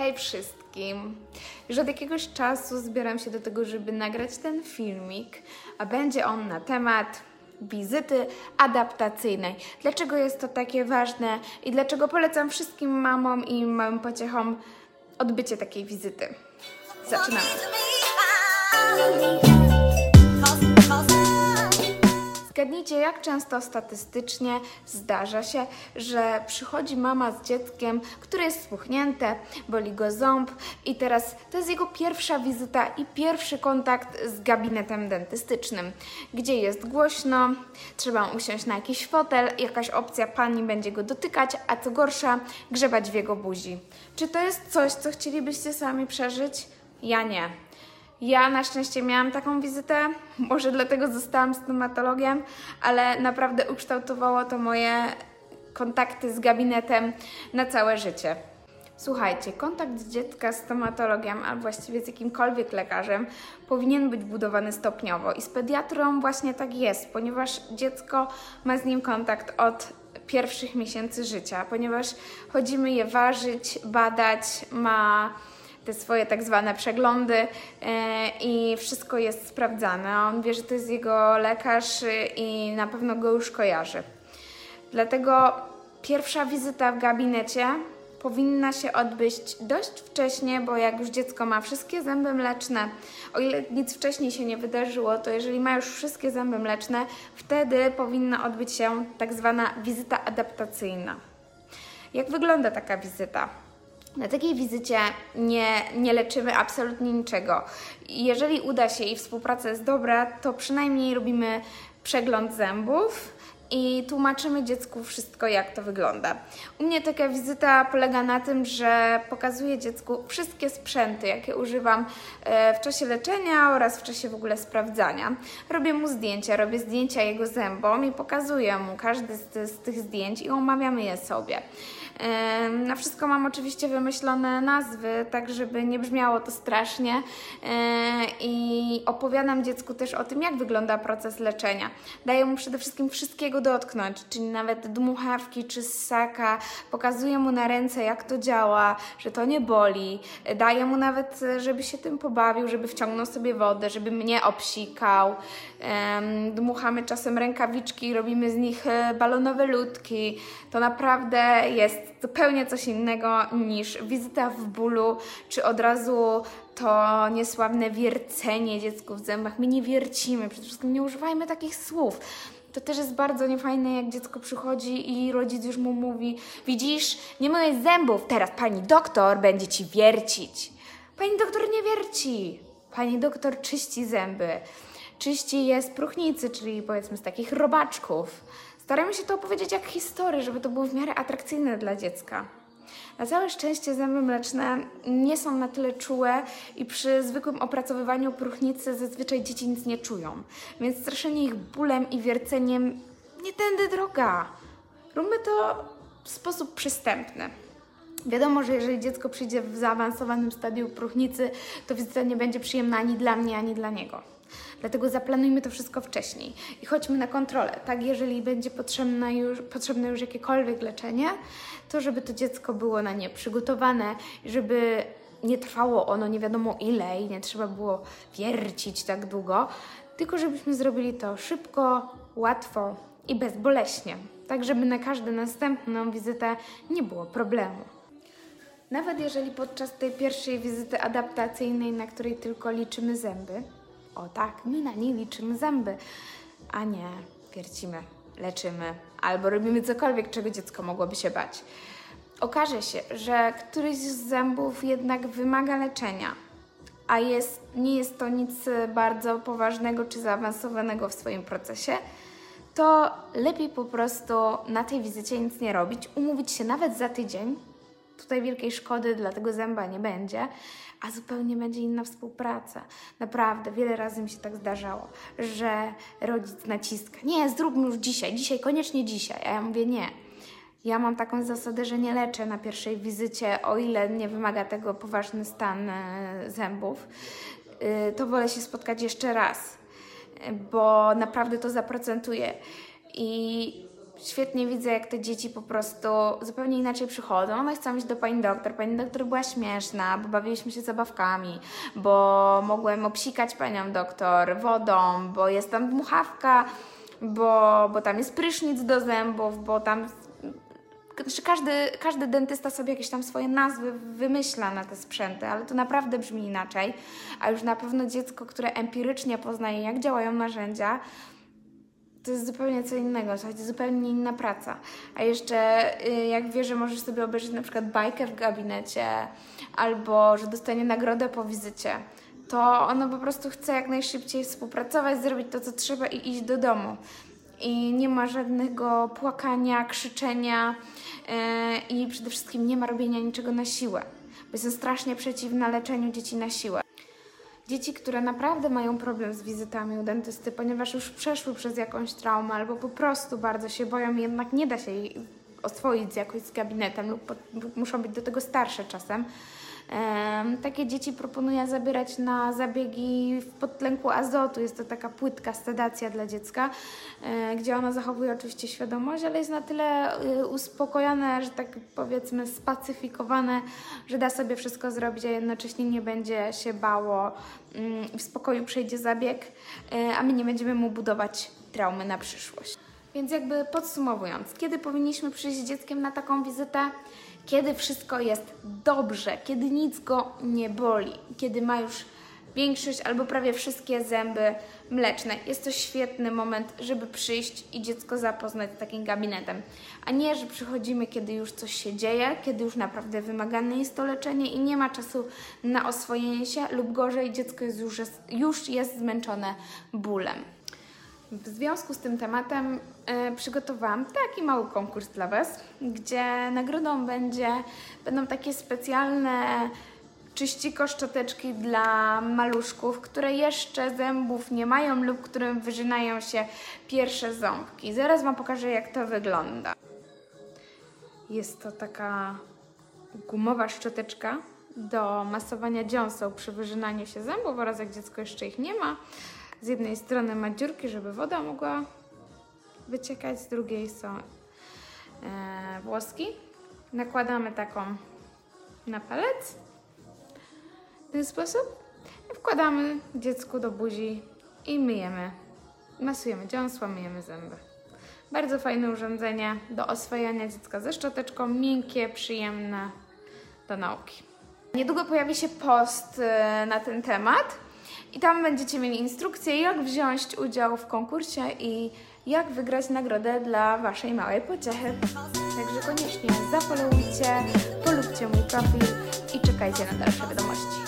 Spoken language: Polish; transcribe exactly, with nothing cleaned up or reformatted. Hej wszystkim! Już od jakiegoś czasu zbieram się do tego, żeby nagrać ten filmik, a będzie on na temat wizyty adaptacyjnej. Dlaczego jest to takie ważne i dlaczego polecam wszystkim mamom i małym pociechom odbycie takiej wizyty. Zaczynamy! Zgadnijcie, jak często statystycznie zdarza się, że przychodzi mama z dzieckiem, które jest spuchnięte, boli go ząb i teraz to jest jego pierwsza wizyta i pierwszy kontakt z gabinetem dentystycznym, gdzie jest głośno, trzeba usiąść na jakiś fotel, jakaś opcja pani będzie go dotykać, a co gorsza, grzebać w jego buzi. Czy to jest coś, co chcielibyście sami przeżyć? Ja nie. Ja na szczęście miałam taką wizytę, może dlatego zostałam stomatologiem, ale naprawdę ukształtowało to moje kontakty z gabinetem na całe życie. Słuchajcie, kontakt dziecka z stomatologiem, a właściwie z jakimkolwiek lekarzem, powinien być budowany stopniowo i z pediatrą właśnie tak jest, ponieważ dziecko ma z nim kontakt od pierwszych miesięcy życia, ponieważ chodzimy je ważyć, badać, ma te swoje tak zwane przeglądy yy, i wszystko jest sprawdzane. On wie, że to jest jego lekarz i na pewno go już kojarzy. Dlatego pierwsza wizyta w gabinecie powinna się odbyć dość wcześnie, bo jak już dziecko ma wszystkie zęby mleczne, o ile nic wcześniej się nie wydarzyło, to jeżeli ma już wszystkie zęby mleczne, wtedy powinna odbyć się tak zwana wizyta adaptacyjna. Jak wygląda taka wizyta? Na takiej wizycie nie, nie leczymy absolutnie niczego. Jeżeli uda się i współpraca jest dobra, to przynajmniej robimy przegląd zębów i tłumaczymy dziecku wszystko, jak to wygląda. U mnie taka wizyta polega na tym, że pokazuję dziecku wszystkie sprzęty, jakie używam w czasie leczenia oraz w czasie w ogóle sprawdzania. Robię mu zdjęcia, robię zdjęcia jego zębom i pokazuję mu każde z, z tych zdjęć i omawiamy je sobie. Na wszystko mam oczywiście wymyślone nazwy, tak żeby nie brzmiało to strasznie i opowiadam dziecku też o tym, jak wygląda proces leczenia. Daję mu przede wszystkim wszystkiego dotknąć, czyli nawet dmuchawki czy ssaka, pokazuję mu na ręce, jak to działa, że to nie boli, daję mu nawet, żeby się tym pobawił, żeby wciągnął sobie wodę, żeby mnie obsikał. Dmuchamy czasem rękawiczki, robimy z nich balonowe ludki, to naprawdę jest zupełnie coś innego niż wizyta w bólu, czy od razu to niesławne wiercenie dziecku w zębach. My nie wiercimy, przede wszystkim nie używajmy takich słów. To też jest bardzo niefajne, jak dziecko przychodzi i rodzic już mu mówi: widzisz, nie myłeś zębów, teraz pani doktor będzie ci wiercić. Pani doktor nie wierci, pani doktor czyści zęby. Czyści je z próchnicy, czyli powiedzmy z takich robaczków. Staramy się to opowiedzieć jak historię, żeby to było w miarę atrakcyjne dla dziecka. Na całe szczęście zęby mleczne nie są na tyle czułe i przy zwykłym opracowywaniu próchnicy zazwyczaj dzieci nic nie czują. Więc straszenie ich bólem i wierceniem nie tędy droga. Róbmy to w sposób przystępny. Wiadomo, że jeżeli dziecko przyjdzie w zaawansowanym stadium próchnicy, to wizyta nie będzie przyjemna ani dla mnie, ani dla niego. Dlatego zaplanujmy to wszystko wcześniej i chodźmy na kontrolę, tak? Jeżeli będzie potrzebne już, potrzebne już jakiekolwiek leczenie, to żeby to dziecko było na nie przygotowane, żeby nie trwało ono nie wiadomo ile i nie trzeba było wiercić tak długo, tylko żebyśmy zrobili to szybko, łatwo i bezboleśnie, tak żeby na każdą następną wizytę nie było problemu. Nawet jeżeli podczas tej pierwszej wizyty adaptacyjnej, na której tylko liczymy zęby, o tak, my na niej liczymy zęby, a nie wiercimy, leczymy albo robimy cokolwiek, czego dziecko mogłoby się bać. Okaże się, że któryś z zębów jednak wymaga leczenia, a jest, nie jest to nic bardzo poważnego czy zaawansowanego w swoim procesie, to lepiej po prostu na tej wizycie nic nie robić, umówić się nawet za tydzień. Tutaj wielkiej szkody dla tego zęba nie będzie, a zupełnie będzie inna współpraca. Naprawdę, wiele razy mi się tak zdarzało, że rodzic naciska: nie, zróbmy już dzisiaj, dzisiaj, koniecznie dzisiaj. A ja mówię: nie. Ja mam taką zasadę, że nie leczę na pierwszej wizycie, o ile nie wymaga tego poważny stan zębów. To wolę się spotkać jeszcze raz, bo naprawdę to zaprocentuje i świetnie widzę, jak te dzieci po prostu zupełnie inaczej przychodzą. One chcą iść do pani doktor. Pani doktor była śmieszna, bo bawiliśmy się zabawkami, bo mogłem obsikać panią doktor wodą, bo jest tam dmuchawka, bo, bo tam jest prysznic do zębów, bo tam... Każdy, każdy dentysta sobie jakieś tam swoje nazwy wymyśla na te sprzęty, ale to naprawdę brzmi inaczej. A już na pewno dziecko, które empirycznie poznaje, jak działają narzędzia, to jest zupełnie co innego, to jest zupełnie inna praca. A jeszcze jak wie, że możesz sobie obejrzeć na przykład bajkę w gabinecie albo że dostanie nagrodę po wizycie, to ono po prostu chce jak najszybciej współpracować, zrobić to, co trzeba i iść do domu. I nie ma żadnego płakania, krzyczenia yy, i przede wszystkim nie ma robienia niczego na siłę, bo jestem strasznie przeciwna leczeniu dzieci na siłę. Dzieci, które naprawdę mają problem z wizytami u dentysty, ponieważ już przeszły przez jakąś traumę albo po prostu bardzo się boją i jednak nie da się jej oswoić jakoś z gabinetem lub, po, lub muszą być do tego starsze czasem, Um, takie dzieci proponuję zabierać na zabiegi w podtlenku azotu. Jest to taka płytka sedacja dla dziecka, um, gdzie ono zachowuje oczywiście świadomość, ale jest na tyle um, uspokojone, że tak powiedzmy spacyfikowane, że da sobie wszystko zrobić, a jednocześnie nie będzie się bało um, i w spokoju przejdzie zabieg, um, a my nie będziemy mu budować traumy na przyszłość. Więc jakby podsumowując, kiedy powinniśmy przyjść z dzieckiem na taką wizytę? Kiedy wszystko jest dobrze, kiedy nic go nie boli, kiedy ma już większość albo prawie wszystkie zęby mleczne. Jest to świetny moment, żeby przyjść i dziecko zapoznać z takim gabinetem. A nie, że przychodzimy, kiedy już coś się dzieje, kiedy już naprawdę wymagane jest to leczenie i nie ma czasu na oswojenie się lub gorzej, dziecko jest już, jest, już jest zmęczone bólem. W związku z tym tematem y, przygotowałam taki mały konkurs dla Was, gdzie nagrodą będzie, będą takie specjalne czyściko, szczoteczki dla maluszków, które jeszcze zębów nie mają lub którym wyrzynają się pierwsze ząbki. Zaraz Wam pokażę, jak to wygląda. Jest to taka gumowa szczoteczka do masowania dziąseł przy wyrzynaniu się zębów oraz jak dziecko jeszcze ich nie ma. Z jednej strony ma dziurki, żeby woda mogła wyciekać, z drugiej są e, włoski. Nakładamy taką na palec w ten sposób i wkładamy dziecku do buzi i myjemy. Masujemy dziąsła, myjemy zęby. Bardzo fajne urządzenie do oswajania dziecka ze szczoteczką, miękkie, przyjemne do nauki. Niedługo pojawi się post na ten temat. I tam będziecie mieli instrukcję, jak wziąć udział w konkursie i jak wygrać nagrodę dla Waszej małej pociechy. Także koniecznie zafollowujcie, polubcie mój profil i czekajcie na dalsze wiadomości.